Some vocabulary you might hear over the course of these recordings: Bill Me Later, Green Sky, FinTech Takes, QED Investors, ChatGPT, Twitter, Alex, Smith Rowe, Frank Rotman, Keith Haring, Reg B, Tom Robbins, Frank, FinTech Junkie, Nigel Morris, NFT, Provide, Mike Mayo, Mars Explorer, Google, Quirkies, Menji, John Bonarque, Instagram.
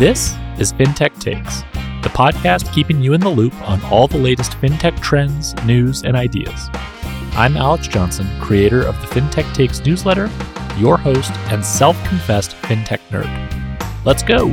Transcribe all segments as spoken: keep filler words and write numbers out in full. This is FinTech Takes, the podcast keeping you in the loop on all the latest fintech trends, news, and ideas. I'm Alex Johnson, creator of the FinTech Takes newsletter, your host, and self-confessed fintech nerd. Let's go.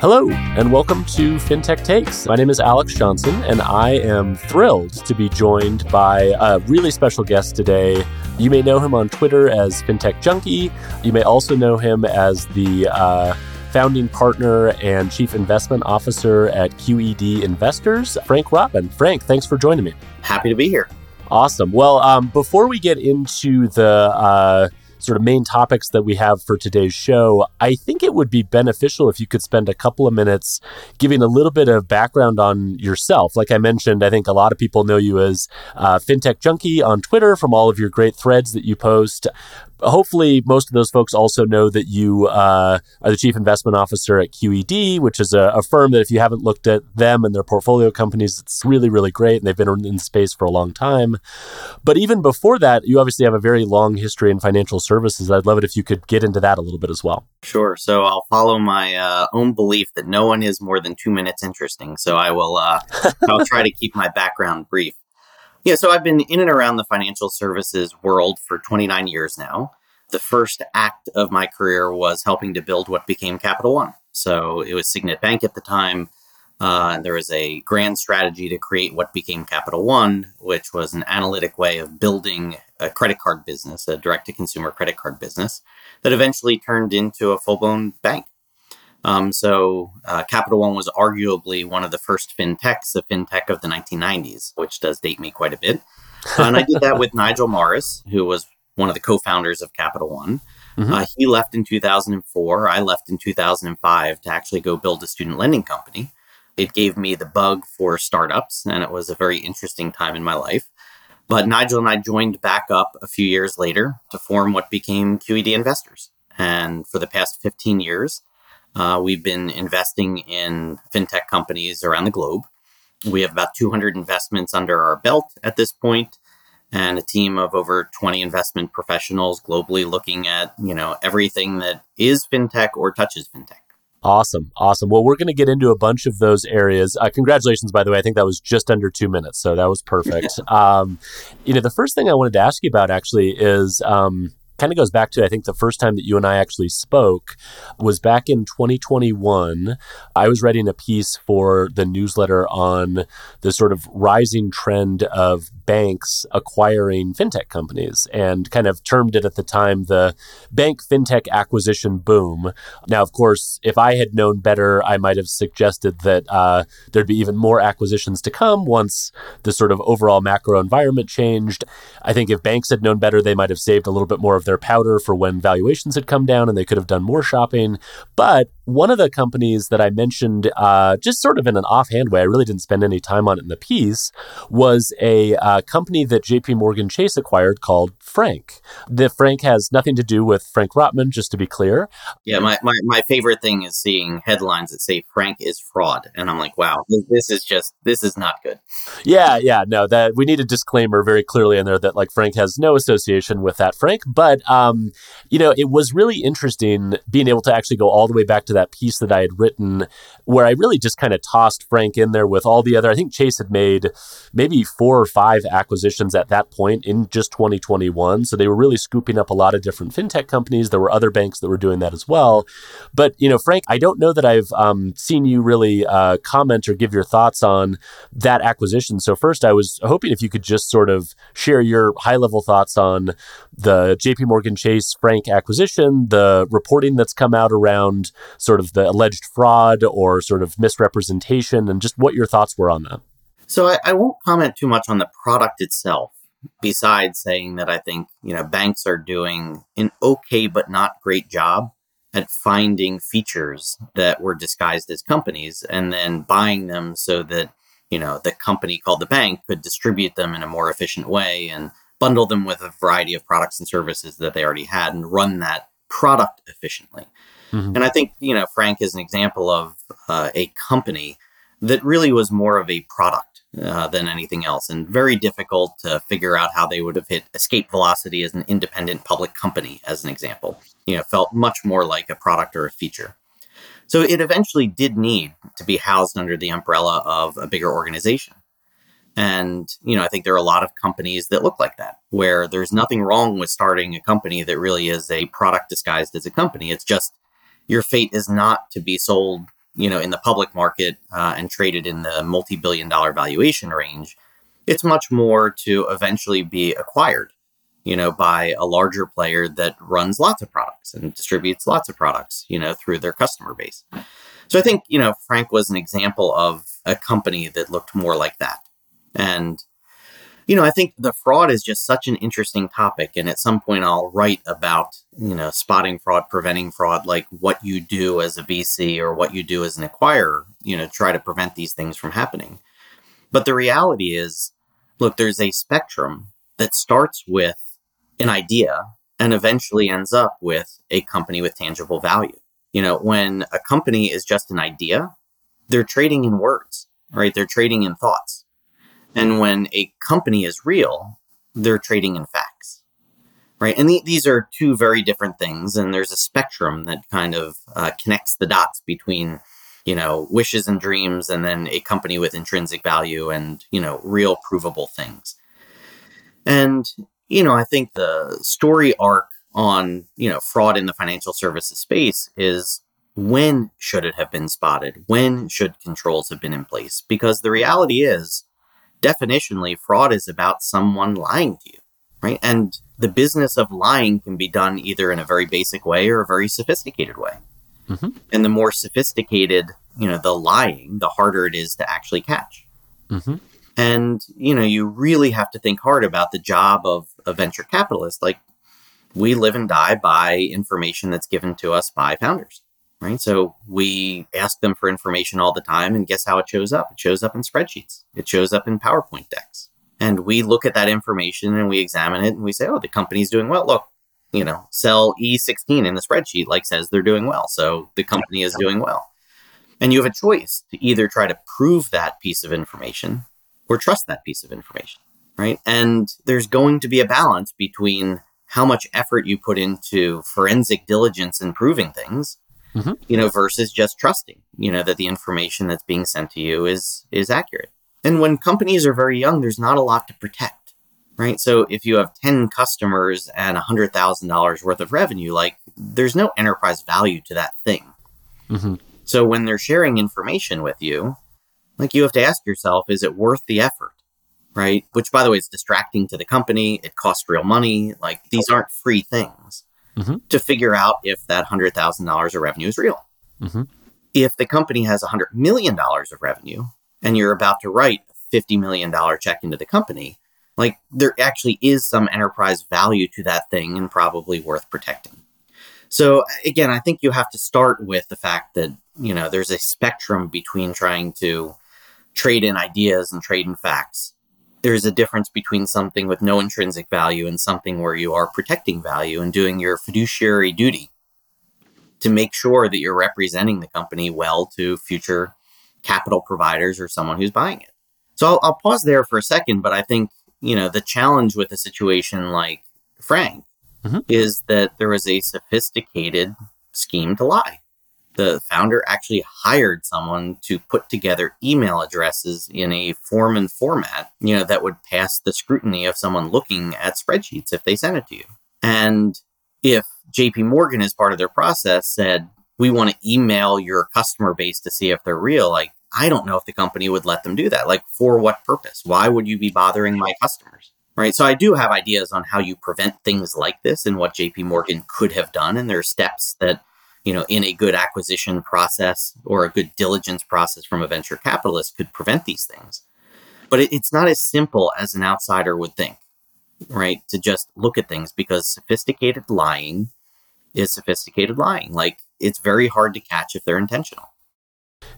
Hello, and welcome to FinTech Takes. My name is Alex Johnson, and I am thrilled to be joined by a really special guest today. You may know him on Twitter as FinTech Junkie. You may also know him as the uh, founding partner and chief investment officer at Q E D Investors, Frank Rotman. Frank, thanks for joining me. Happy to be here. Awesome. Well, um, before we get into the uh, sort of main topics that we have for today's show, I think it would be beneficial if you could spend a couple of minutes giving a little bit of background on yourself. Like I mentioned, I think a lot of people know you as uh, FinTech Junkie on Twitter from all of your great threads that you post. Hopefully, most of those folks also know that you uh, are the chief investment officer at Q E D, which is a, a firm that if you haven't looked at them and their portfolio companies, it's really, really great. And they've been in the space for a long time. But even before that, you obviously have a very long history in financial services. I'd love it if you could get into that a little bit as well. Sure. So I'll follow my uh, own belief that no one is more than two minutes interesting. So I will uh, I'll try to keep my background brief. Yeah, so I've been in and around the financial services world for twenty-nine years now. The first act of my career was helping to build what became Capital One. So it was Signet Bank at the time. Uh, and there was a grand strategy to create what became Capital One, which was an analytic way of building a credit card business, a direct-to-consumer credit card business that eventually turned into a full-blown bank. Um, so uh, Capital One was arguably one of the first fintechs, a fintech of the nineteen nineties, which does date me quite a bit. Uh, and I did that with Nigel Morris, who was one of the co-founders of Capital One. Mm-hmm. Uh, he left in two thousand four. I left in two thousand five to actually go build a student lending company. It gave me the bug for startups, and it was a very interesting time in my life. But Nigel and I joined back up a few years later to form what became Q E D Investors. And for the past fifteen years, Uh, we've been investing in fintech companies around the globe. We have about two hundred investments under our belt at this point, and a team of over twenty investment professionals globally looking at, you know, everything that is fintech or touches fintech. Awesome. Awesome. Well, we're going to get into a bunch of those areas. Uh, congratulations, by the way. I think that was just under two minutes. So that was perfect. um, you know, the first thing I wanted to ask you about actually is... Um, kind of goes back to, I think, the first time that you and I actually spoke was back in twenty twenty-one. I was writing a piece for the newsletter on the sort of rising trend of banks acquiring fintech companies and kind of termed it at the time the bank fintech acquisition boom. Now, of course, if I had known better, I might have suggested that uh, there'd be even more acquisitions to come once the sort of overall macro environment changed. I think if banks had known better, they might have saved a little bit more of their powder for when valuations had come down and they could have done more shopping. But one of the companies that I mentioned, uh, just sort of in an offhand way, I really didn't spend any time on it in the piece, was a uh, company that JPMorgan Chase acquired called Frank. The Frank has nothing to do with Frank Rotman, just to be clear. Yeah, my, my, my favorite thing is seeing headlines that say Frank is fraud. And I'm like, wow, this is just, this is not good. Yeah, yeah, no, that we need a disclaimer very clearly in there that like Frank has no association with that Frank. But But, um, you know, it was really interesting being able to actually go all the way back to that piece that I had written where I really just kind of tossed Frank in there with all the other, I think Chase had made maybe four or five acquisitions at that point in just twenty twenty-one. So they were really scooping up a lot of different fintech companies. There were other banks that were doing that as well. But, you know, Frank, I don't know that I've um, seen you really uh, comment or give your thoughts on that acquisition. So first, I was hoping if you could just sort of share your high level thoughts on the J P Morgan Chase Frank acquisition, the reporting that's come out around sort of the alleged fraud or sort of misrepresentation, and just what your thoughts were on that. So I, I won't comment too much on the product itself, besides saying that I think, you know, banks are doing an okay but not great job at finding features that were disguised as companies and then buying them so that, you know, the company called the bank could distribute them in a more efficient way and bundle them with a variety of products and services that they already had and run that product efficiently. Mm-hmm. And I think, you know, Frank is an example of uh, a company that really was more of a product uh, than anything else, and very difficult to figure out how they would have hit escape velocity as an independent public company, as an example. You know, felt much more like a product or a feature. So it eventually did need to be housed under the umbrella of a bigger organization. And, you know, I think there are a lot of companies that look like that, where there's nothing wrong with starting a company that really is a product disguised as a company. It's just your fate is not to be sold, you know, in the public market uh, and traded in the multi-billion dollar valuation range. It's much more to eventually be acquired, you know, by a larger player that runs lots of products and distributes lots of products, you know, through their customer base. So I think, you know, Frank was an example of a company that looked more like that. And, you know, I think the fraud is just such an interesting topic. And at some point I'll write about, you know, spotting fraud, preventing fraud, like what you do as a V C or what you do as an acquirer, you know, try to prevent these things from happening. But the reality is, look, there's a spectrum that starts with an idea and eventually ends up with a company with tangible value. You know, when a company is just an idea, they're trading in words, right? They're trading in thoughts. And when a company is real, they're trading in facts, right? And th- these are two very different things. And there's a spectrum that kind of uh, connects the dots between, you know, wishes and dreams, and then a company with intrinsic value and, you know, real provable things. And, you know, I think the story arc on, you know, fraud in the financial services space is, when should it have been spotted? When should controls have been in place? Because the reality is, definitionally, fraud is about someone lying to you, right? And the business of lying can be done either in a very basic way or a very sophisticated way. Mm-hmm. And the more sophisticated, you know, the lying, the harder it is to actually catch. Mm-hmm. And, you know, you really have to think hard about the job of a venture capitalist. Like, we live and die by information that's given to us by founders, right? So we ask them for information all the time, and guess how it shows up? It shows up in spreadsheets. It shows up in PowerPoint decks. And we look at that information and we examine it and we say, oh, the company's doing well. Look, you know, cell E sixteen in the spreadsheet like says they're doing well. So the company is doing well. And you have a choice to either try to prove that piece of information or trust that piece of information, right? And there's going to be a balance between how much effort you put into forensic diligence in proving things, mm-hmm. you know, versus just trusting, you know, that the information that's being sent to you is is accurate. And when companies are very young, there's not a lot to protect, right? So if you have ten customers and one hundred thousand dollars worth of revenue, like, there's no enterprise value to that thing. Mm-hmm. So when they're sharing information with you, like, you have to ask yourself, is it worth the effort, right? Which, by the way, is distracting to the company. It costs real money. Like, these aren't free things. Mm-hmm. To figure out if that one hundred thousand dollars of revenue is real. Mm-hmm. If the company has one hundred million dollars of revenue and you're about to write a fifty million dollars check into the company, like, there actually is some enterprise value to that thing and probably worth protecting. So again, I think you have to start with the fact that, you know, there's a spectrum between trying to trade in ideas and trade in facts. There's a difference between something with no intrinsic value and something where you are protecting value and doing your fiduciary duty to make sure that you're representing the company well to future capital providers or someone who's buying it. So I'll, I'll pause there for a second, but I think, you know, the challenge with a situation like Frank mm-hmm. is that there was a sophisticated scheme to lie. The founder actually hired someone to put together email addresses in a form and format, you know, that would pass the scrutiny of someone looking at spreadsheets if they sent it to you. And if J P Morgan, as part of their process, said, we want to email your customer base to see if they're real, like, I don't know if the company would let them do that. Like, for what purpose? Why would you be bothering my customers? Right. So I do have ideas on how you prevent things like this and what J P Morgan could have done. And there are steps that, you know, in a good acquisition process or a good diligence process from a venture capitalist could prevent these things. But it, it's not as simple as an outsider would think, right? To just look at things, because sophisticated lying is sophisticated lying. Like, it's very hard to catch if they're intentional.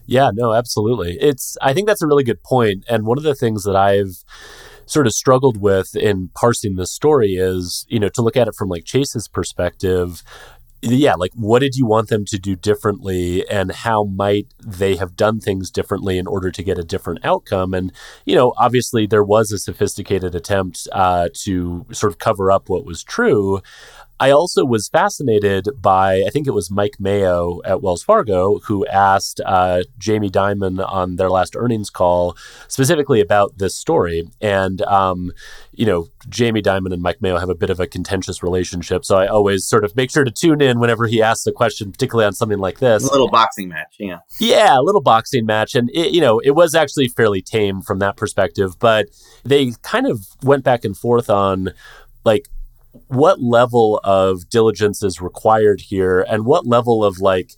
Yeah, no, absolutely. It's, I think that's a really good point. And one of the things that I've sort of struggled with in parsing this story is, you know, to look at it from like Chase's perspective, yeah, like what did you want them to do differently and how might they have done things differently in order to get a different outcome? And, you know, obviously there was a sophisticated attempt uh, to sort of cover up what was true. I also was fascinated by, I think it was Mike Mayo at Wells Fargo, who asked uh, Jamie Dimon on their last earnings call specifically about this story. And, um, you know, Jamie Dimon and Mike Mayo have a bit of a contentious relationship. So I always sort of make sure to tune in whenever he asks a question, particularly on something like this. A little boxing match, yeah. Yeah, a little boxing match. And, it, you know, it was actually fairly tame from that perspective. But they kind of went back and forth on, like, what level of diligence is required here and what level of like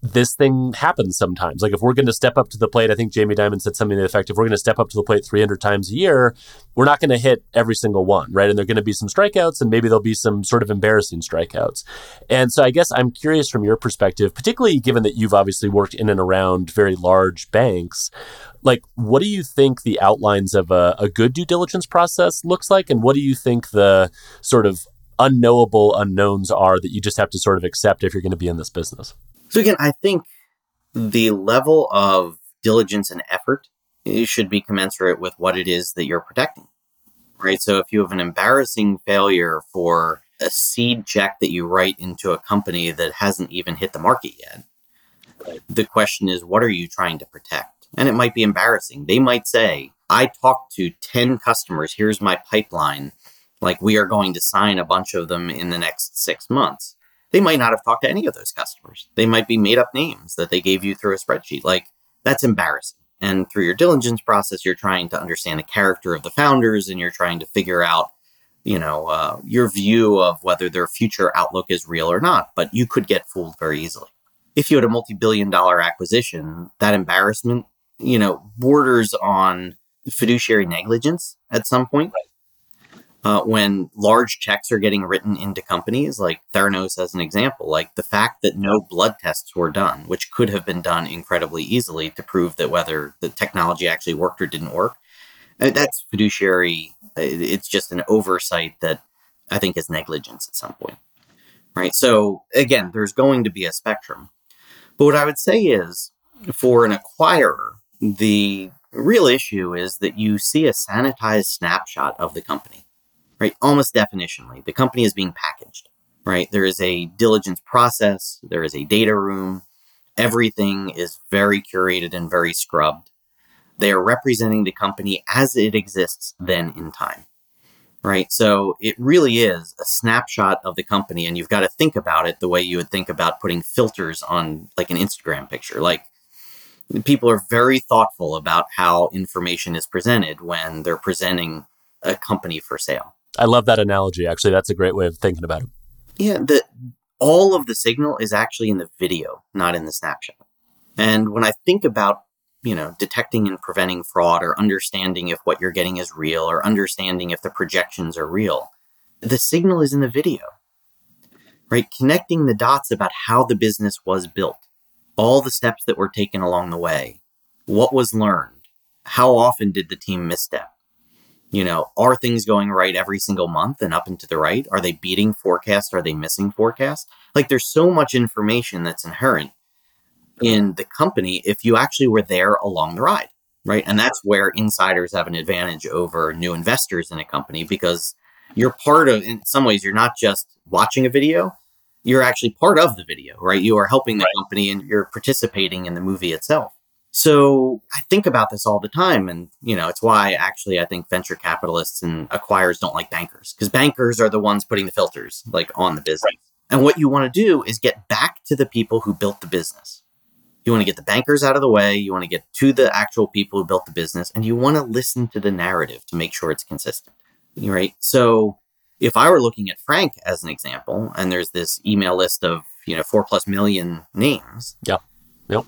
this thing happens sometimes. Like if we're going to step up to the plate, I think Jamie Dimon said something to the effect, if we're going to step up to the plate three hundred times a year, we're not going to hit every single one, right? And there are going to be some strikeouts and maybe there'll be some sort of embarrassing strikeouts. And so I guess I'm curious from your perspective, particularly given that you've obviously worked in and around very large banks, like what do you think the outlines of a, a good due diligence process looks like? And what do you think the sort of unknowable unknowns are that you just have to sort of accept if you're going to be in this business? So again, I think the level of diligence and effort should be commensurate with what it is that you're protecting, right? So if you have an embarrassing failure for a seed check that you write into a company that hasn't even hit the market yet, the question is, what are you trying to protect? And it might be embarrassing. They might say, I talked to ten customers. Here's my pipeline. Like we are going to sign a bunch of them in the next six months. They might not have talked to any of those customers. They might be made up names that they gave you through a spreadsheet. Like that's embarrassing. And through your diligence process, you're trying to understand the character of the founders and you're trying to figure out, you know, uh, your view of whether their future outlook is real or not. But you could get fooled very easily. If you had a multi-billion dollar acquisition, that embarrassment, you know, borders on fiduciary negligence at some point. Right. Uh, when large checks are getting written into companies, like Theranos as an example, like the fact that no blood tests were done, which could have been done incredibly easily to prove that whether the technology actually worked or didn't work, that's fiduciary. It's just an oversight that I think is negligence at some point, right? So again, there's going to be a spectrum. But what I would say is for an acquirer, the real issue is that you see a sanitized snapshot of the company. Right, almost definitionally, the company is being packaged, right? There is a diligence process. There is a data room. Everything is very curated and very scrubbed. They are representing the company as it exists then in time, right? So it really is a snapshot of the company, and you've got to think about it the way you would think about putting filters on like an Instagram picture. Like people are very thoughtful about how information is presented when they're presenting a company for sale. I love that analogy. Actually, that's a great way of thinking about it. Yeah, the, all of the signal is actually in the video, not in the snapshot. And when I think about, you know, detecting and preventing fraud or understanding if what you're getting is real or understanding if the projections are real, the signal is in the video, right? Connecting the dots about how the business was built, all the steps that were taken along the way, what was learned, how often did the team misstep? You know, are things going right every single month and up and to the right? Are they beating forecasts? Are they missing forecasts? Like there's so much information that's inherent in the company if you actually were there along the ride, right? And that's where insiders have an advantage over new investors in a company because you're part of, in some ways, you're not just watching a video, you're actually part of the video, right? You are helping the right. company and you're participating in the movie itself. So I think about this all the time. And, you know, it's why actually I think venture capitalists and acquirers don't like bankers because bankers are the ones putting the filters like on the business. Right. And what you want to do is get back to the people who built the business. You want to get the bankers out of the way. You want to get to the actual people who built the business and you want to listen to the narrative to make sure it's consistent. Right. So if I were looking at Frank as an example, and there's this email list of, you know, four plus million names. Yeah. Yep.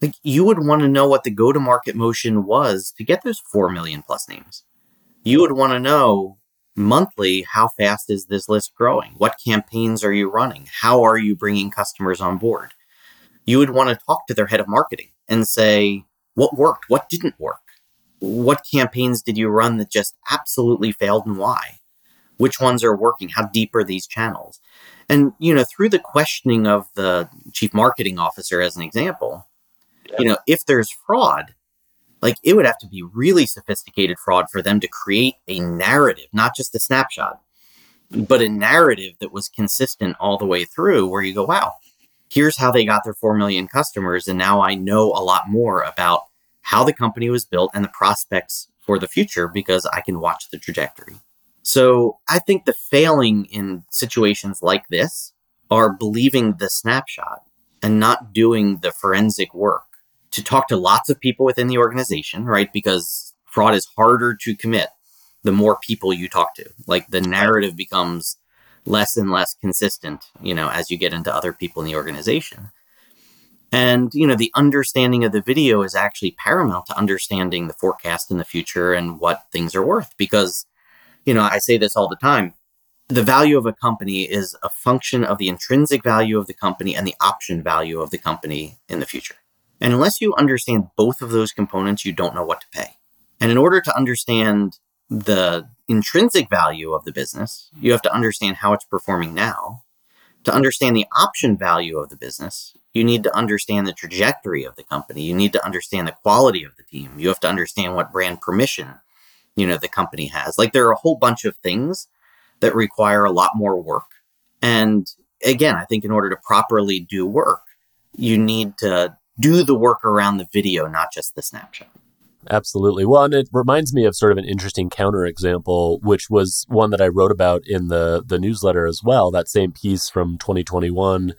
Like you would want to know what the go-to-market motion was to get those four million plus names. You would want to know monthly, how fast is this list growing? What campaigns are you running? How are you bringing customers on board? You would want to talk to their head of marketing and say, what worked? What didn't work? What campaigns did you run that just absolutely failed and why? Which ones are working? How deep are these channels? And, you know, through the questioning of the chief marketing officer, as an example, yeah. you know, if there's fraud, like it would have to be really sophisticated fraud for them to create a narrative, not just a snapshot, but a narrative that was consistent all the way through where you go, wow, here's how they got their four million customers. And now I know a lot more about how the company was built and the prospects for the future because I can watch the trajectory. So I think the failing in situations like this are believing the snapshot and not doing the forensic work to talk to lots of people within the organization, right? Because fraud is harder to commit the more people you talk to. Like the narrative becomes less and less consistent, you know, as you get into other people in the organization. And, you know, the understanding of the video is actually paramount to understanding the forecast in the future and what things are worth. Because, you know, I say this all the time, the value of a company is a function of the intrinsic value of the company and the option value of the company in the future. And unless you understand both of those components, you don't know what to pay. And in order to understand the intrinsic value of the business, you have to understand how it's performing now. To understand the option value of the business, you need to understand the trajectory of the company. You need to understand the quality of the team. You have to understand what brand permission, you know, the company has. Like there are a whole bunch of things that require a lot more work. And again, I think in order to properly do work, you need to do the work around the video, not just the snapshot. Absolutely. Well, and it reminds me of sort of an interesting counterexample, which was one that I wrote about in the the newsletter as well, that same piece from twenty twenty-one,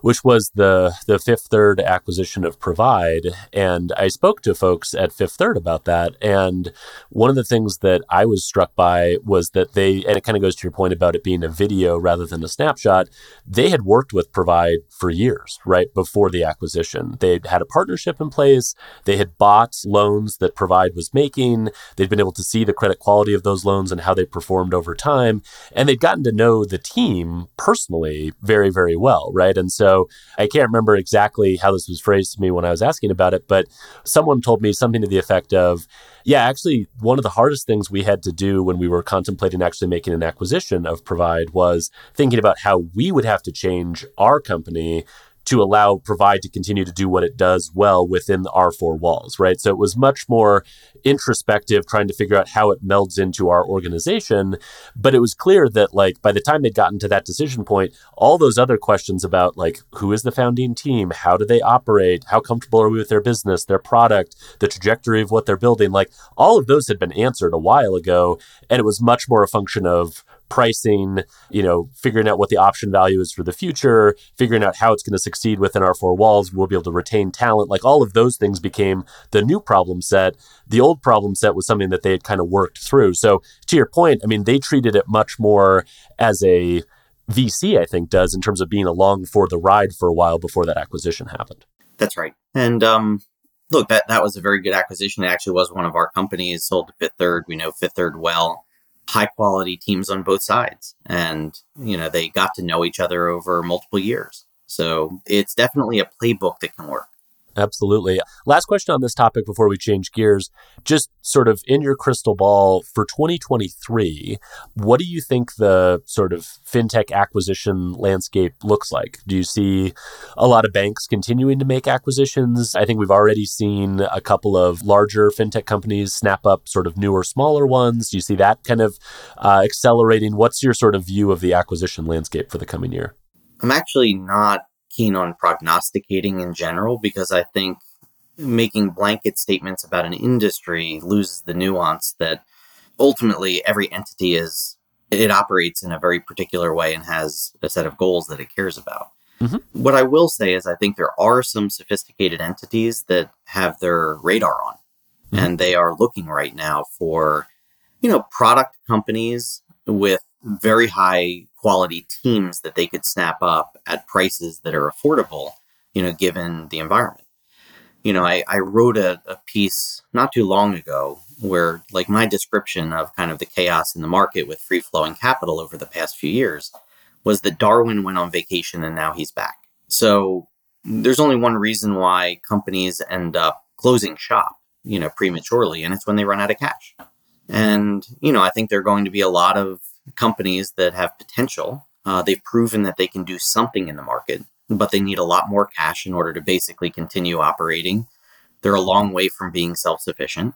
which was the the Fifth Third acquisition of Provide. And I spoke to folks at Fifth Third about that. And one of the things that I was struck by was that they, and it kind of goes to your point about it being a video rather than a snapshot, they had worked with Provide for years, right, before the acquisition. They had a partnership in place. They had bought loans that Provide was making. They'd been able to see the credit quality of those loans and how they performed over time. And they'd gotten to know the team personally very, very well, right? And so I can't remember exactly how this was phrased to me when I was asking about it, but someone told me something to the effect of, yeah, actually, one of the hardest things we had to do when we were contemplating actually making an acquisition of Provide was thinking about how we would have to change our company to allow Provide to continue to do what it does well within our four walls, right? So it was much more introspective, trying to figure out how it melds into our organization. But it was clear that, like, by the time they'd gotten to that decision point, all those other questions about, like, who is the founding team? How do they operate? How comfortable are we with their business, their product, the trajectory of what they're building? Like, all of those had been answered a while ago. And it was much more a function of pricing, you know, figuring out what the option value is for the future, figuring out how it's going to succeed within our four walls, we'll be able to retain talent. Like all of those things became the new problem set. The old problem set was something that they had kind of worked through. So to your point, I mean, they treated it much more as a V C, I think, does in terms of being along for the ride for a while before that acquisition happened. That's right. And um, look, that, that was a very good acquisition. It actually was one of our companies, sold to Fifth Third. We know Fifth Third well. High quality teams on both sides. And, you know, they got to know each other over multiple years. So it's definitely a playbook that can work. Absolutely. Last question on this topic before we change gears, just sort of in your crystal ball for twenty twenty-three, what do you think the sort of fintech acquisition landscape looks like? Do you see a lot of banks continuing to make acquisitions? I think we've already seen a couple of larger fintech companies snap up sort of newer, smaller ones. Do you see that kind of uh, accelerating? What's your sort of view of the acquisition landscape for the coming year? I'm actually not keen on prognosticating in general, because I think making blanket statements about an industry loses the nuance that ultimately every entity is, it operates in a very particular way and has a set of goals that it cares about. Mm-hmm. What I will say is I think there are some sophisticated entities that have their radar on, mm-hmm. and they are looking right now for, you know, product companies with very high quality teams that they could snap up at prices that are affordable, you know, given the environment. You know, I, I wrote a, a piece not too long ago where, like, my description of kind of the chaos in the market with free flowing capital over the past few years was that Darwin went on vacation and now he's back. So there's only one reason why companies end up closing shop, you know, prematurely, and it's when they run out of cash. And, you know, I think there are going to be a lot of companies that have potential. Uh, they've proven that they can do something in the market, but they need a lot more cash in order to basically continue operating. They're a long way from being self-sufficient.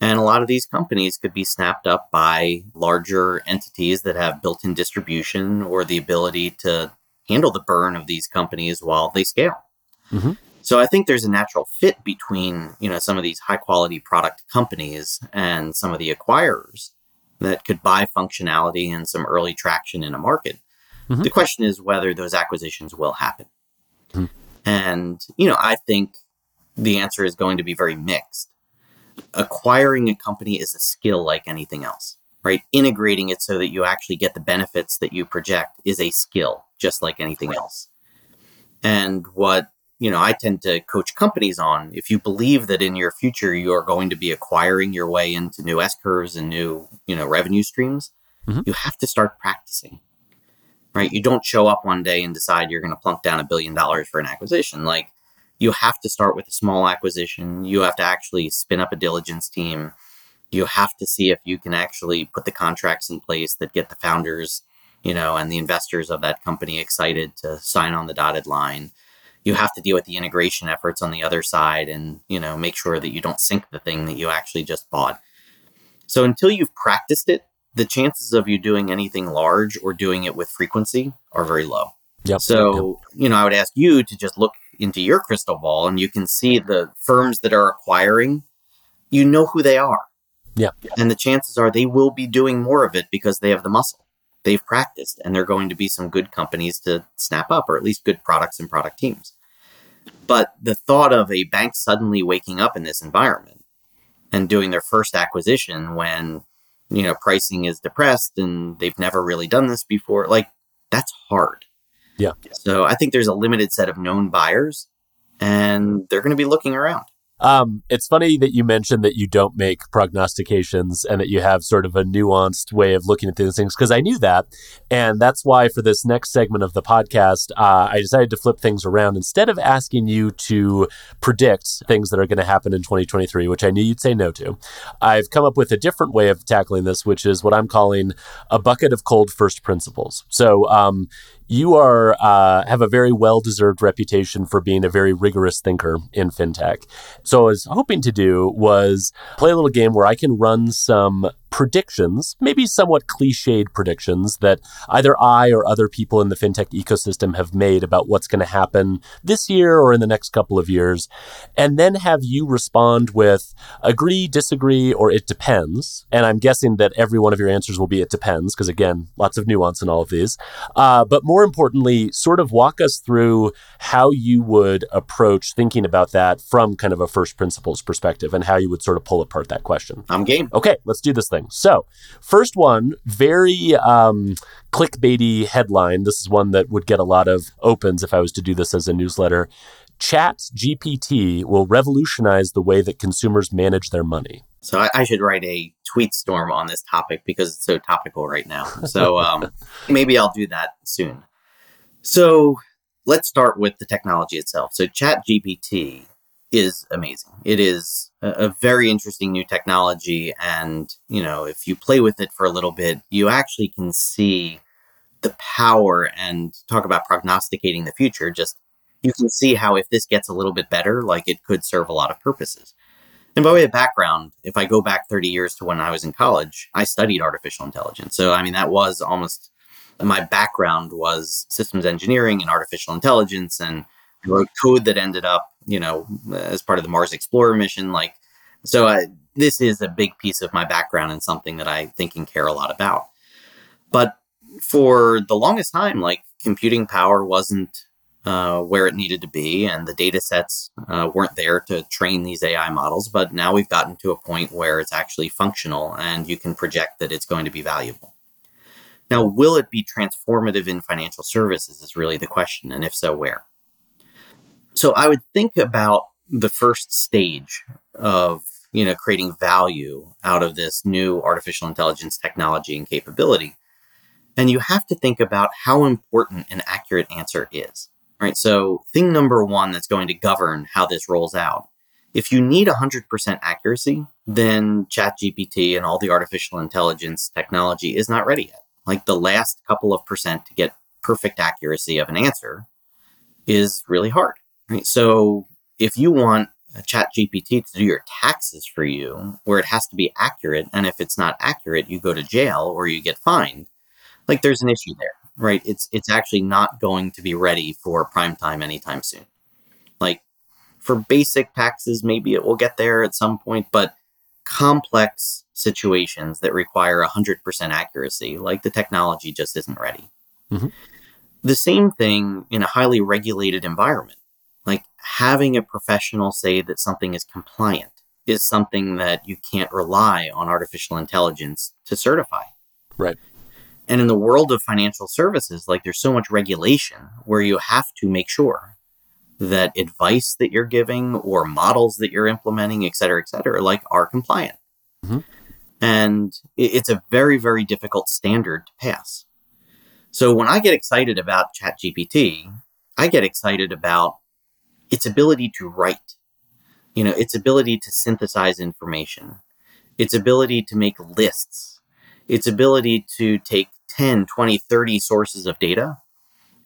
And a lot of these companies could be snapped up by larger entities that have built-in distribution or the ability to handle the burn of these companies while they scale. Mm-hmm. So I think there's a natural fit between, you know, some of these high-quality product companies and some of the acquirers that could buy functionality and some early traction in a market. Mm-hmm. The question is whether those acquisitions will happen. Mm-hmm. And, you know, I think the answer is going to be very mixed. Acquiring a company is a skill like anything else, right? Integrating it so that you actually get the benefits that you project is a skill, just like anything else. And what, you know, I tend to coach companies on, if you believe that in your future, you are going to be acquiring your way into new S-curves and new, you know, revenue streams, mm-hmm. you have to start practicing, right? You don't show up one day and decide you're going to plunk down a billion dollars for an acquisition. Like, you have to start with a small acquisition. You have to actually spin up a diligence team. You have to see if you can actually put the contracts in place that get the founders, you know, and the investors of that company excited to sign on the dotted line. You have to deal with the integration efforts on the other side and, you know, make sure that you don't sink the thing that you actually just bought. So until you've practiced it, the chances of you doing anything large or doing it with frequency are very low. Yep. So, yep. you know, I would ask you to just look into your crystal ball and you can see the firms that are acquiring, you know who they are. Yeah. And the chances are they will be doing more of it because they have the muscle. They've practiced and they're going to be some good companies to snap up, or at least good products and product teams. But the thought of a bank suddenly waking up in this environment and doing their first acquisition when, you know, pricing is depressed and they've never really done this before, like, that's hard. Yeah. So I think there's a limited set of known buyers and they're going to be looking around. Um, it's funny that you mentioned that you don't make prognostications and that you have sort of a nuanced way of looking at these things, because I knew that. And that's why for this next segment of the podcast, uh, I decided to flip things around. Instead of asking you to predict things that are going to happen in twenty twenty-three, which I knew you'd say no to, I've come up with a different way of tackling this, which is what I'm calling a bucket of cold first principles. So, um, You are uh, have a very well-deserved reputation for being a very rigorous thinker in fintech. So what I was hoping to do was play a little game where I can run some predictions, maybe somewhat cliched predictions that either I or other people in the fintech ecosystem have made about what's going to happen this year or in the next couple of years, and then have you respond with agree, disagree, or it depends. And I'm guessing that every one of your answers will be it depends, because again, lots of nuance in all of these. Uh, but more importantly, sort of walk us through how you would approach thinking about that from kind of a first principles perspective and how you would sort of pull apart that question. I'm game. Okay, let's do this thing. So, first one, very um, clickbaity headline. This is one that would get a lot of opens if I was to do this as a newsletter. ChatGPT will revolutionize the way that consumers manage their money. So I, I should write a tweet storm on this topic because it's so topical right now. So um, maybe I'll do that soon. So let's start with the technology itself. So ChatGPT is amazing. It is a, a very interesting new technology. And, you know, if you play with it for a little bit, you actually can see the power, and talk about prognosticating the future. Just you can see how if this gets a little bit better, like, it could serve a lot of purposes. And by way of background, if I go back thirty years to when I was in college, I studied artificial intelligence. So, I mean, that was almost my background was systems engineering and artificial intelligence, and I wrote code that ended up, you know, as part of the Mars Explorer mission. Like, so I, this is a big piece of my background and something that I think and care a lot about. But for the longest time, like, computing power wasn't uh, where it needed to be, and the data sets uh, weren't there to train these A I models. But now we've gotten to a point where it's actually functional and you can project that it's going to be valuable. Now, will it be transformative in financial services is really the question. And if so, where? So I would think about the first stage of, you know, creating value out of this new artificial intelligence technology and capability. And you have to think about how important an accurate answer is, right? So thing number one that's going to govern how this rolls out. If you need one hundred percent accuracy, then ChatGPT and all the artificial intelligence technology is not ready yet. like the last couple of percent to get perfect accuracy of an answer is really hard. Right? So if you want ChatGPT to do your taxes for you, where it has to be accurate, and if it's not accurate, you go to jail or you get fined, like there's an issue there, right? It's it's actually not going to be ready for prime time anytime soon. Like for basic taxes, maybe it will get there at some point, but complex situations that require one hundred percent accuracy, like the technology just isn't ready. Mm-hmm. The same thing in a highly regulated environment. Like having a professional say that something is compliant is something that you can't rely on artificial intelligence to certify. Right. And in the world of financial services, like there's so much regulation where you have to make sure that advice that you're giving or models that you're implementing, et cetera, et cetera, like are compliant. Mm-hmm. And it's a very, very difficult standard to pass. So when I get excited about ChatGPT, I get excited about its ability to write, you know, its ability to synthesize information, its ability to make lists, its ability to take ten, twenty, thirty sources of data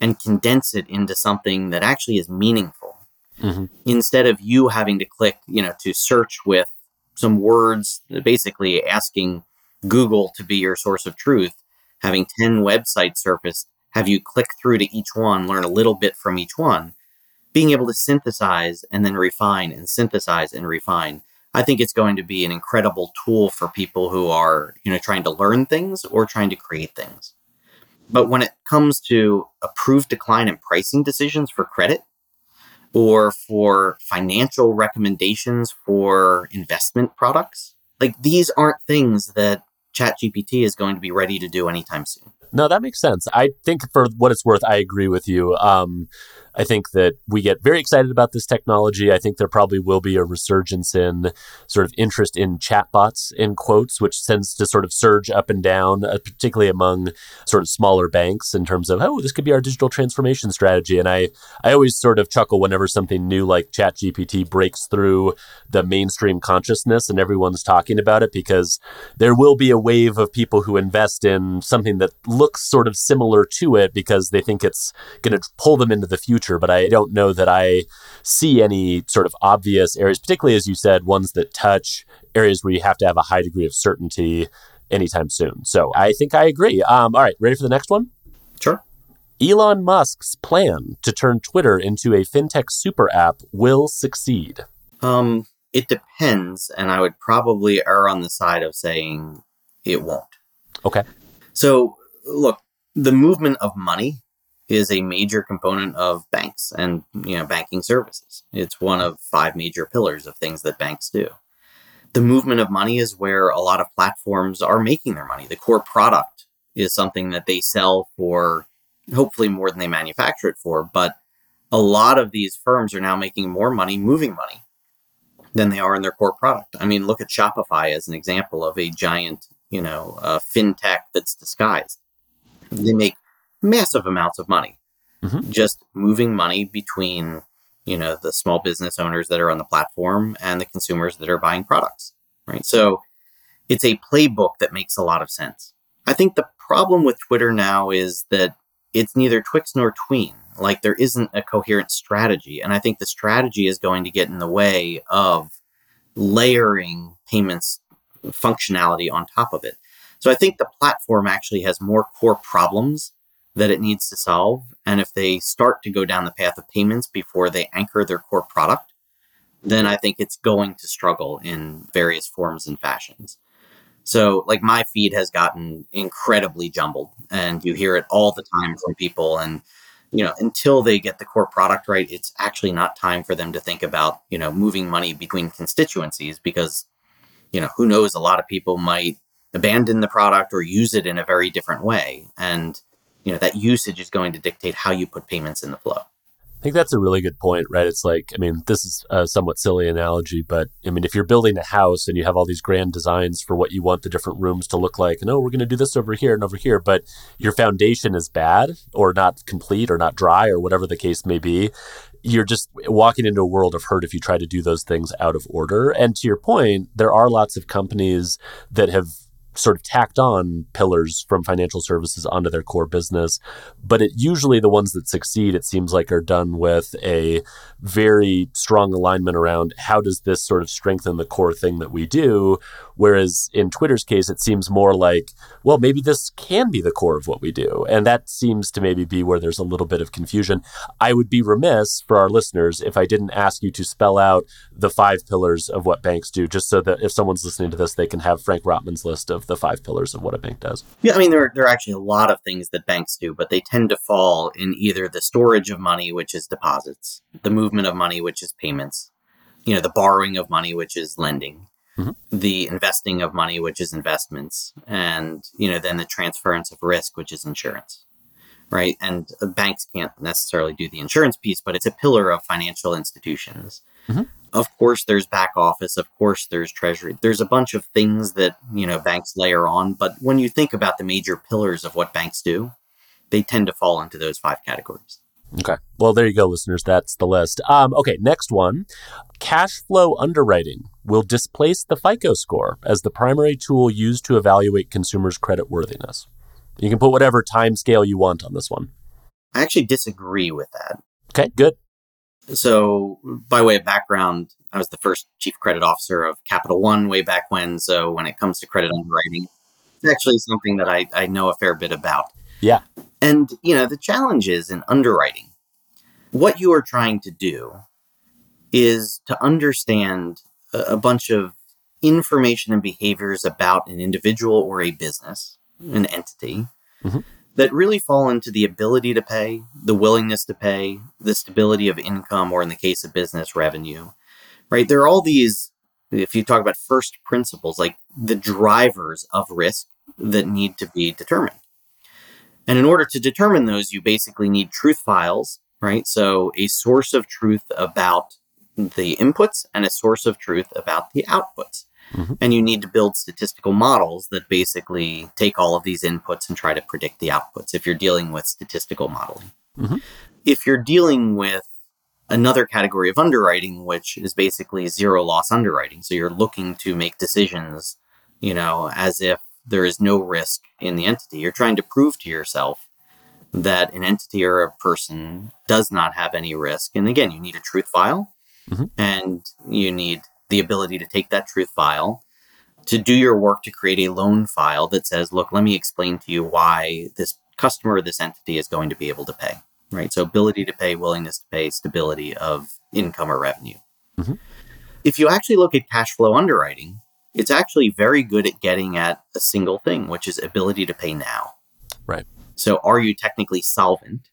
and condense it into something that actually is meaningful. Mm-hmm. Instead of you having to click, you know, to search with some words, basically asking Google to be your source of truth, having ten websites surfaced, have you click through to each one, learn a little bit from each one. Being able to synthesize and then refine and synthesize and refine, I think it's going to be an incredible tool for people who are, you know, trying to learn things or trying to create things. But when it comes to approved decline and pricing decisions for credit or for financial recommendations for investment products, like these aren't things that ChatGPT is going to be ready to do anytime soon. No, that makes sense. I think for what it's worth, I agree with you. Um, I think that we get very excited about this technology. I think there probably will be a resurgence in sort of interest in chatbots, in quotes, which tends to sort of surge up and down, uh, particularly among sort of smaller banks in terms of, oh, this could be our digital transformation strategy. And I, I always sort of chuckle whenever something new like ChatGPT breaks through the mainstream consciousness and everyone's talking about it, because there will be a wave of people who invest in something that looks sort of similar to it because they think it's going to pull them into the future. But I don't know that I see any sort of obvious areas, particularly, as you said, ones that touch areas where you have to have a high degree of certainty anytime soon. So I think I agree. Um, all right. Ready for the next one? Sure. Elon Musk's plan to turn Twitter into a fintech super app will succeed. Um, it depends. And I would probably err on the side of saying it won't. Okay. So look, the movement of money is a major component of banks and, you know, banking services. It's one of five major pillars of things that banks do. The movement of money is where a lot of platforms are making their money. The core product is something that they sell for hopefully more than they manufacture it for. But a lot of these firms are now making more money moving money than they are in their core product. I mean, look at Shopify as an example of a giant, you know, uh, fintech that's disguised. They make massive amounts of money, mm-hmm. just moving money between, you know, the small business owners that are on the platform and the consumers that are buying products, right? So it's a playbook that makes a lot of sense. I think the problem with Twitter now is that it's neither Twix nor Tween. Like there isn't a coherent strategy. And I think the strategy is going to get in the way of layering payments functionality on top of it. So I think the platform actually has more core problems that it needs to solve. And if they start to go down the path of payments before they anchor their core product, then I think it's going to struggle in various forms and fashions. So like my feed has gotten incredibly jumbled and you hear it all the time from people. And, you know, until they get the core product right, it's actually not time for them to think about, you know, moving money between constituencies because, you know, who knows, a lot of people might abandon the product or use it in a very different way. And, you know, that usage is going to dictate how you put payments in the flow. I think that's a really good point, right? It's like, I mean, this is a somewhat silly analogy, but I mean, if you're building a house and you have all these grand designs for what you want the different rooms to look like, and oh, we're going to do this over here and over here, but your foundation is bad or not complete or not dry or whatever the case may be, you're just walking into a world of hurt if you try to do those things out of order. And to your point, there are lots of companies that have sort of tacked on pillars from financial services onto their core business. But it usually the ones that succeed, it seems like, are done with a very strong alignment around how does this sort of strengthen the core thing that we do? Whereas in Twitter's case, it seems more like, well, maybe this can be the core of what we do. And that seems to maybe be where there's a little bit of confusion. I would be remiss for our listeners if I didn't ask you to spell out the five pillars of what banks do, just so that if someone's listening to this, they can have Frank Rotman's list of the five pillars of what a bank does. Yeah, I mean, there are, there are actually a lot of things that banks do, but they tend to fall in either the storage of money, which is deposits, the movement of money, which is payments, you know, the borrowing of money, which is lending, mm-hmm. the investing of money, which is investments, and, you know, then the transference of risk, which is insurance, right? And banks can't necessarily do the insurance piece, but it's a pillar of financial institutions. Mm-hmm. Of course, there's back office. Of course, there's treasury. There's a bunch of things that, you know, banks layer on. But when you think about the major pillars of what banks do, they tend to fall into those five categories. Okay. Well, there you go, listeners. That's the list. Um, okay. Next one. Cash flow underwriting will displace the FICO score as the primary tool used to evaluate consumers' creditworthiness. You can put whatever time scale you want on this one. I actually disagree with that. Okay, good. So by way of background, I was the first chief credit officer of Capital One way back when. So when it comes to credit underwriting, it's actually something that I, I know a fair bit about. Yeah. And, you know, the challenge is in underwriting, what you are trying to do is to understand a, a bunch of information and behaviors about an individual or a business, an entity, mm-hmm. that really fall into the ability to pay, the willingness to pay, the stability of income, or in the case of business, revenue, right? There are all these, if you talk about first principles, like the drivers of risk that need to be determined. And in order to determine those, you basically need truth files, right? So a source of truth about the inputs and a source of truth about the outputs. Mm-hmm. And you need to build statistical models that basically take all of these inputs and try to predict the outputs if you're dealing with statistical modeling. Mm-hmm. If you're dealing with another category of underwriting, which is basically zero loss underwriting, so you're looking to make decisions, you know, as if there is no risk in the entity. You're trying to prove to yourself that an entity or a person does not have any risk. And again, you need a truth file, mm-hmm. and you need the ability to take that truth file, to do your work to create a loan file that says, look, let me explain to you why this customer, this entity is going to be able to pay, right? So ability to pay, willingness to pay, stability of income or revenue. Mm-hmm. If you actually look at cash flow underwriting, it's actually very good at getting at a single thing, which is ability to pay now. Right. So are you technically solvent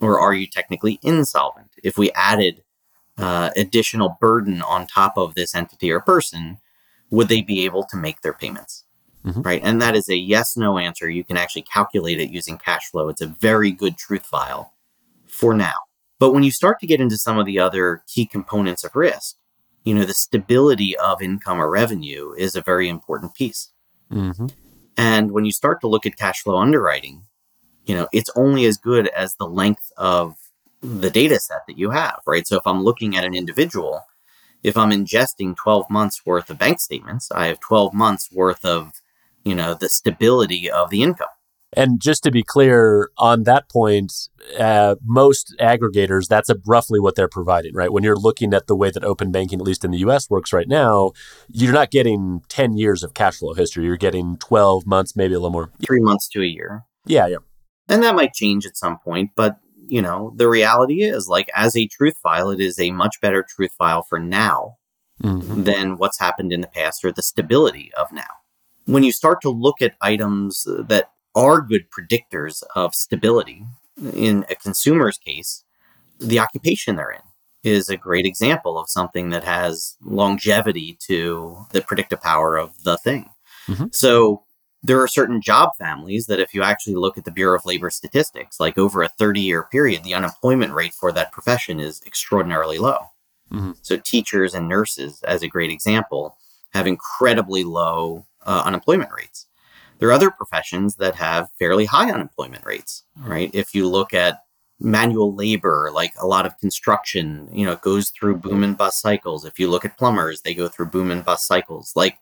or are you technically insolvent? If we added Uh, additional burden on top of this entity or person, would they be able to make their payments? Mm-hmm. Right. And that is a yes, no answer. You can actually calculate it using cash flow. It's a very good truth file for now. But when you start to get into some of the other key components of risk, you know, the stability of income or revenue is a very important piece. Mm-hmm. And when you start to look at cash flow underwriting, you know, it's only as good as the length of the data set that you have, right? So if I'm looking at an individual, if I'm ingesting twelve months worth of bank statements, I have twelve months worth of, you know, the stability of the income. And just to be clear on that point, uh, most aggregators, that's a, roughly what they're providing, right? When you're looking at the way that open banking, at least in the U S, works right now, you're not getting ten years of cash flow history. You're getting twelve months, maybe a little more. Three months to a year. Yeah, yeah. And that might change at some point, but you know, the reality is, like, as a truth file, it is a much better truth file for now mm-hmm. than what's happened in the past or the stability of now. When you start to look at items that are good predictors of stability, in a consumer's case, the occupation they're in is a great example of something that has longevity to the predictive power of the thing. Mm-hmm. So there are certain job families that if you actually look at the Bureau of Labor Statistics, like over a thirty-year period, the unemployment rate for that profession is extraordinarily low. Mm-hmm. So teachers and nurses, as a great example, have incredibly low uh, unemployment rates. There are other professions that have fairly high unemployment rates, right? If you look at manual labor, like a lot of construction, you know, it goes through boom and bust cycles. If you look at plumbers, they go through boom and bust cycles. Like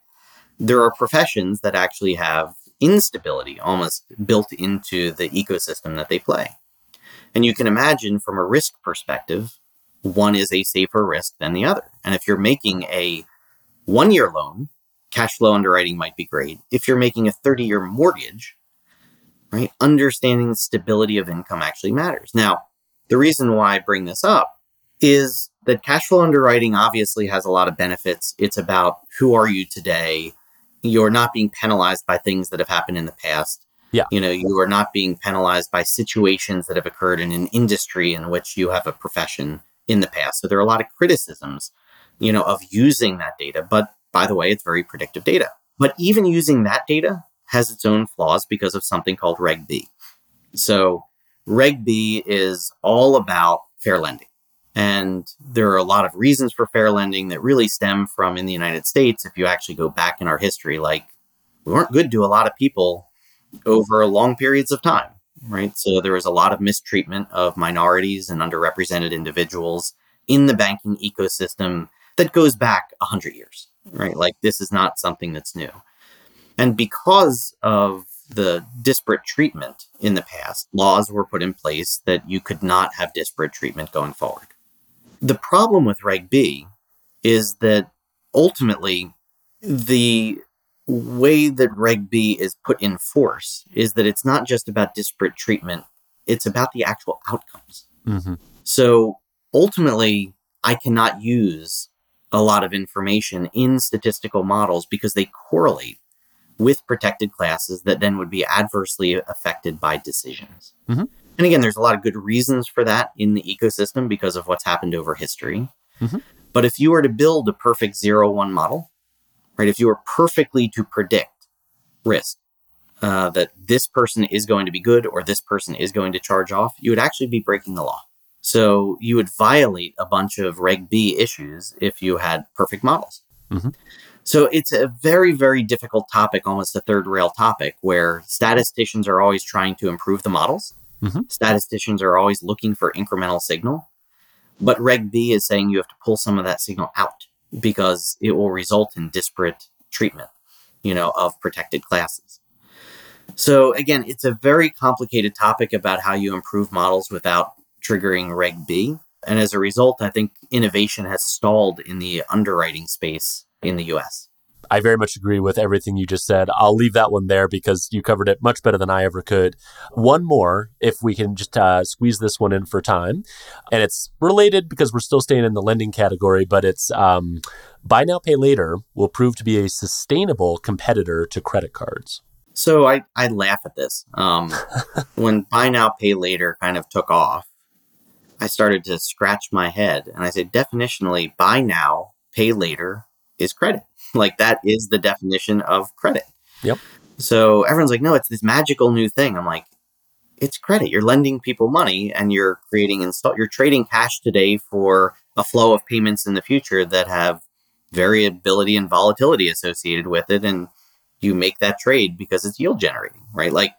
there are professions that actually have instability almost built into the ecosystem that they play. And you can imagine from a risk perspective, one is a safer risk than the other. And if you're making a one-year loan, cash flow underwriting might be great. If you're making a thirty-year mortgage, right, understanding the stability of income actually matters. Now, the reason why I bring this up is that cash flow underwriting obviously has a lot of benefits. It's about who are you today? You're not being penalized by things that have happened in the past. Yeah. You know, you are not being penalized by situations that have occurred in an industry in which you have a profession in the past. So there are a lot of criticisms, you know, of using that data. But by the way, it's very predictive data. But even using that data has its own flaws because of something called Reg B. So Reg B is all about fair lending. And there are a lot of reasons for fair lending that really stem from in the United States. If you actually go back in our history, like we weren't good to a lot of people over long periods of time, right? So there was a lot of mistreatment of minorities and underrepresented individuals in the banking ecosystem that goes back one hundred years, right? Like this is not something that's new. And because of the disparate treatment in the past, laws were put in place that you could not have disparate treatment going forward. The problem with Reg B is that ultimately the way that Reg B is put in force is that it's not just about disparate treatment, it's about the actual outcomes. Mm-hmm. So ultimately, I cannot use a lot of information in statistical models because they correlate with protected classes that then would be adversely affected by decisions. Mm-hmm. And again, there's a lot of good reasons for that in the ecosystem because of what's happened over history. Mm-hmm. But if you were to build a perfect zero-one model, right, if you were perfectly to predict risk, uh, that this person is going to be good or this person is going to charge off, you would actually be breaking the law. So you would violate a bunch of Reg B issues if you had perfect models. Mm-hmm. So it's a very, very difficult topic, almost a third rail topic, where statisticians are always trying to improve the models. Mm-hmm. Statisticians are always looking for incremental signal. But Reg B is saying you have to pull some of that signal out because it will result in disparate treatment, you know, of protected classes. So again, it's a very complicated topic about how you improve models without triggering Reg B. And as a result, I think innovation has stalled in the underwriting space in the U S. I very much agree with everything you just said. I'll leave that one there because you covered it much better than I ever could. One more, if we can just uh, squeeze this one in for time. And it's related because we're still staying in the lending category, but it's um, buy now, pay later will prove to be a sustainable competitor to credit cards. So I, I laugh at this. Um, when buy now, pay later kind of took off, I started to scratch my head and I said, definitionally, buy now, pay later is credit. Like that is the definition of credit. Yep. So everyone's like, no, it's this magical new thing. I'm like, it's credit. You're lending people money and you're creating install. You're trading cash today for a flow of payments in the future that have variability and volatility associated with it. And you make that trade because it's yield generating, right? Like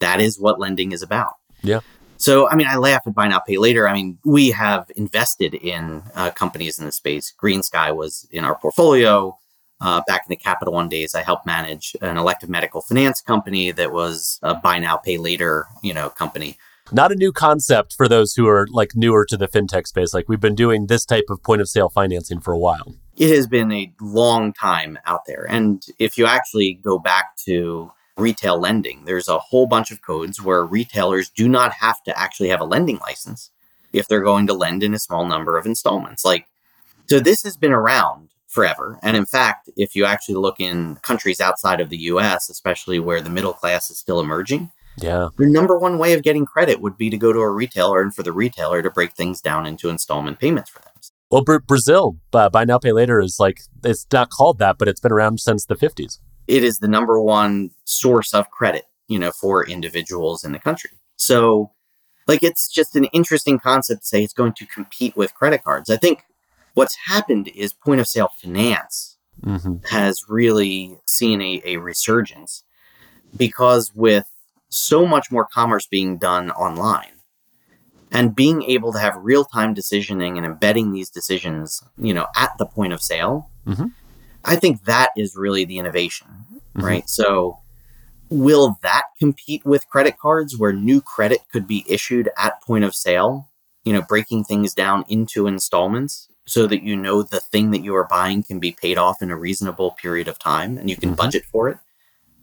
that is what lending is about. Yeah. So, I mean, I laugh at buy now, pay later. I mean, we have invested in uh, companies in this space. Green Sky was in our portfolio. Uh, back in the Capital One days, I helped manage an elective medical finance company that was a buy now, pay later, you know, company. Not a new concept for those who are like newer to the fintech space. Like we've been doing this type of point of sale financing for a while. It has been a long time out there. And if you actually go back to retail lending, there's a whole bunch of codes where retailers do not have to actually have a lending license if they're going to lend in a small number of installments. Like, so this has been around forever. And in fact, if you actually look in countries outside of the U S, especially where the middle class is still emerging, yeah, your number one way of getting credit would be to go to a retailer and for the retailer to break things down into installment payments for them. Well, Br- Brazil, uh, buy now, pay later is like, it's not called that, but it's been around since the fifties. It is the number one source of credit, you know, for individuals in the country. So like, it's just an interesting concept to say it's going to compete with credit cards. I think what's happened is point of sale finance mm-hmm. has really seen a, a resurgence because with so much more commerce being done online and being able to have real time decisioning and embedding these decisions, you know, at the point of sale, mm-hmm. I think that is really the innovation, mm-hmm. right? So will that compete with credit cards where new credit could be issued at point of sale, you know, breaking things down into installments so that, you know, the thing that you are buying can be paid off in a reasonable period of time and you can mm-hmm. budget for it?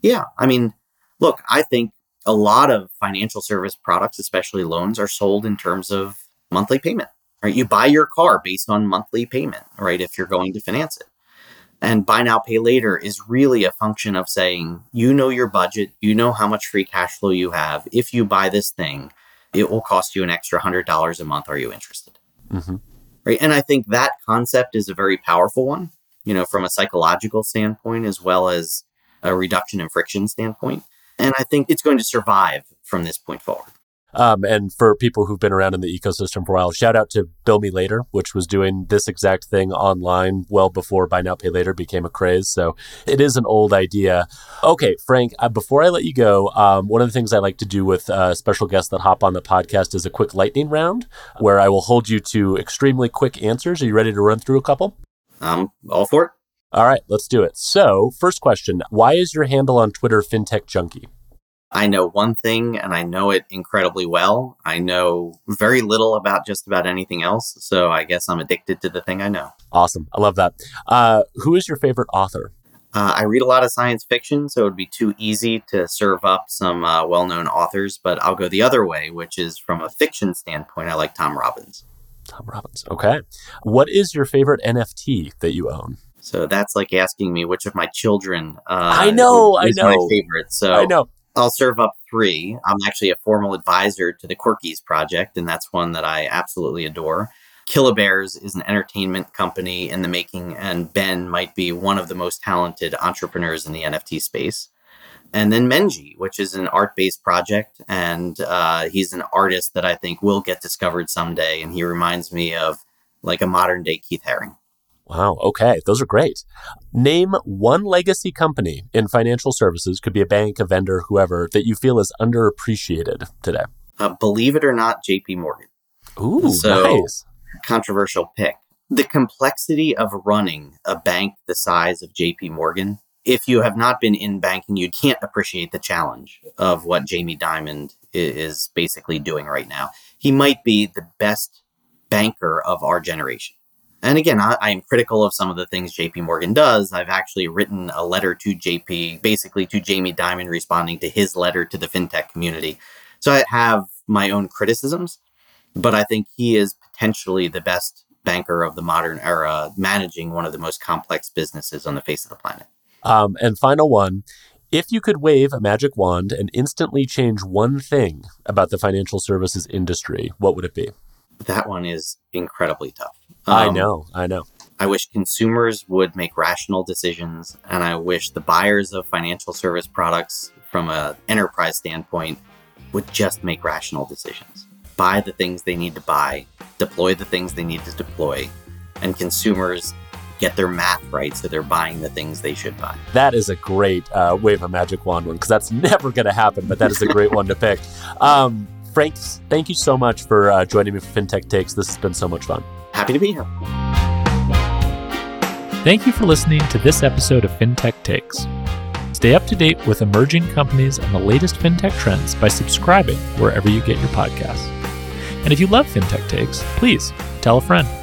Yeah. I mean, look, I think a lot of financial service products, especially loans, are sold in terms of monthly payment, right? You buy your car based on monthly payment, right? If you're going to finance it. And buy now, pay later is really a function of saying, you know, your budget, you know, how much free cash flow you have. If you buy this thing, it will cost you an extra hundred dollars a month. Are you interested? Mm-hmm. Right. And I think that concept is a very powerful one, you know, from a psychological standpoint, as well as a reduction in friction standpoint. And I think it's going to survive from this point forward. Um, and for people who've been around in the ecosystem for a while, shout out to Bill Me Later, which was doing this exact thing online well before buy now, pay later became a craze. So it is an old idea. Okay, Frank, uh, before I let you go, um, one of the things I like to do with uh, special guests that hop on the podcast is a quick lightning round where I will hold you to extremely quick answers. Are you ready to run through a couple? I'm all for it. All right, let's do it. So first question, why is your handle on Twitter FinTech Junkie? I know one thing and I know it incredibly well. I know very little about just about anything else. So I guess I'm addicted to the thing I know. Awesome. I love that. Uh, who is your favorite author? Uh, I read a lot of science fiction, so it would be too easy to serve up some uh, well-known authors, but I'll go the other way, which is from a fiction standpoint, I like Tom Robbins. Tom Robbins. Okay. What is your favorite N F T that you own? So that's like asking me which of my children uh, I know, is I know. my favorite. So I know. I'll serve up three. I'm actually a formal advisor to the Quirkies project, and that's one that I absolutely adore. Killa Bears is an entertainment company in the making, and Ben might be one of the most talented entrepreneurs in the N F T space. And then Menji, which is an art-based project, and uh, he's an artist that I think will get discovered someday, and he reminds me of like a modern-day Keith Haring. Wow. Okay. Those are great. Name one legacy company in financial services, could be a bank, a vendor, whoever, that you feel is underappreciated today. Uh, believe it or not, J P Morgan. Ooh, so, nice. Controversial pick. The complexity of running a bank the size of J P Morgan, if you have not been in banking, you can't appreciate the challenge of what Jamie Dimon is basically doing right now. He might be the best banker of our generation. And again, I, I am critical of some of the things J P Morgan does. I've actually written a letter to J P, basically to Jamie Dimon, responding to his letter to the fintech community. So I have my own criticisms, but I think he is potentially the best banker of the modern era, managing one of the most complex businesses on the face of the planet. Um, and final one, if you could wave a magic wand and instantly change one thing about the financial services industry, what would it be? That one is incredibly tough. Um, I know, I know. I wish consumers would make rational decisions, and I wish the buyers of financial service products from an enterprise standpoint would just make rational decisions. Buy the things they need to buy, deploy the things they need to deploy, and consumers get their math right so they're buying the things they should buy. That is a great uh, wave of magic wand one, because that's never going to happen, but that is a great one to pick. Um, Frank, thank you so much for uh, joining me for FinTech Takes. This has been so much fun. Happy to be here. Thank you for listening to this episode of FinTech Takes. Stay up to date with emerging companies and the latest FinTech trends by subscribing wherever you get your podcasts. And if you love FinTech Takes, please tell a friend.